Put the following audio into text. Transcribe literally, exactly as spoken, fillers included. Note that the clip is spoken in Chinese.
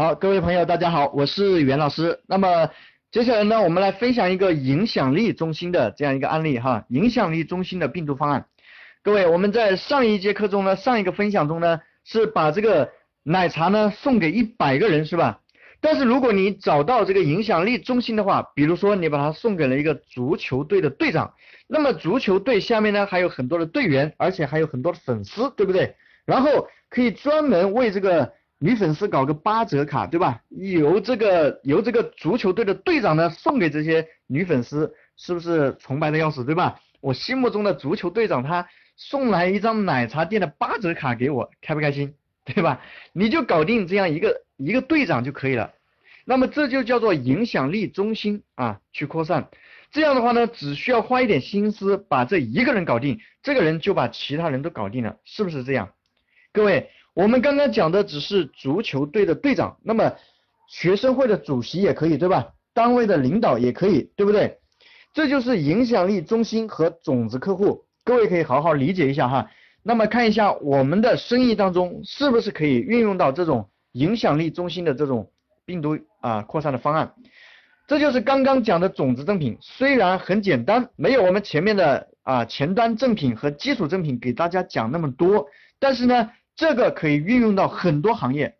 好，各位朋友，大家好，我是袁老师。那么接下来呢，我们来分享一个影响力中心的这样一个案例哈，影响力中心的病毒方案。各位，我们在上一节课中呢，上一个分享中呢，是把这个奶茶呢送给一百个人，是吧？但是如果你找到这个影响力中心的话，比如说你把它送给了一个足球队的队长，那么足球队下面呢还有很多的队员，而且还有很多的粉丝，对不对？然后可以专门为这个女粉丝搞个八折卡，对吧？由这个由这个足球队的队长呢送给这些女粉丝，是不是崇拜的要死，对吧？我心目中的足球队长他送来一张奶茶店的八折卡给我，开不开心，对吧？你就搞定这样一个一个队长就可以了。那么这就叫做影响力中心啊，去扩散。这样的话呢，只需要花一点心思把这一个人搞定，这个人就把其他人都搞定了，是不是这样？各位，我们刚刚讲的只是足球队的队长，那么学生会的主席也可以，对吧？单位的领导也可以，对不对？这就是影响力中心和种子客户，各位可以好好理解一下哈。那么看一下我们的生意当中是不是可以运用到这种影响力中心的这种病毒啊、呃、扩散的方案。这就是刚刚讲的种子赠品，虽然很简单，没有我们前面的啊、呃、前端赠品和基础赠品给大家讲那么多，但是呢，这个可以运用到很多行业，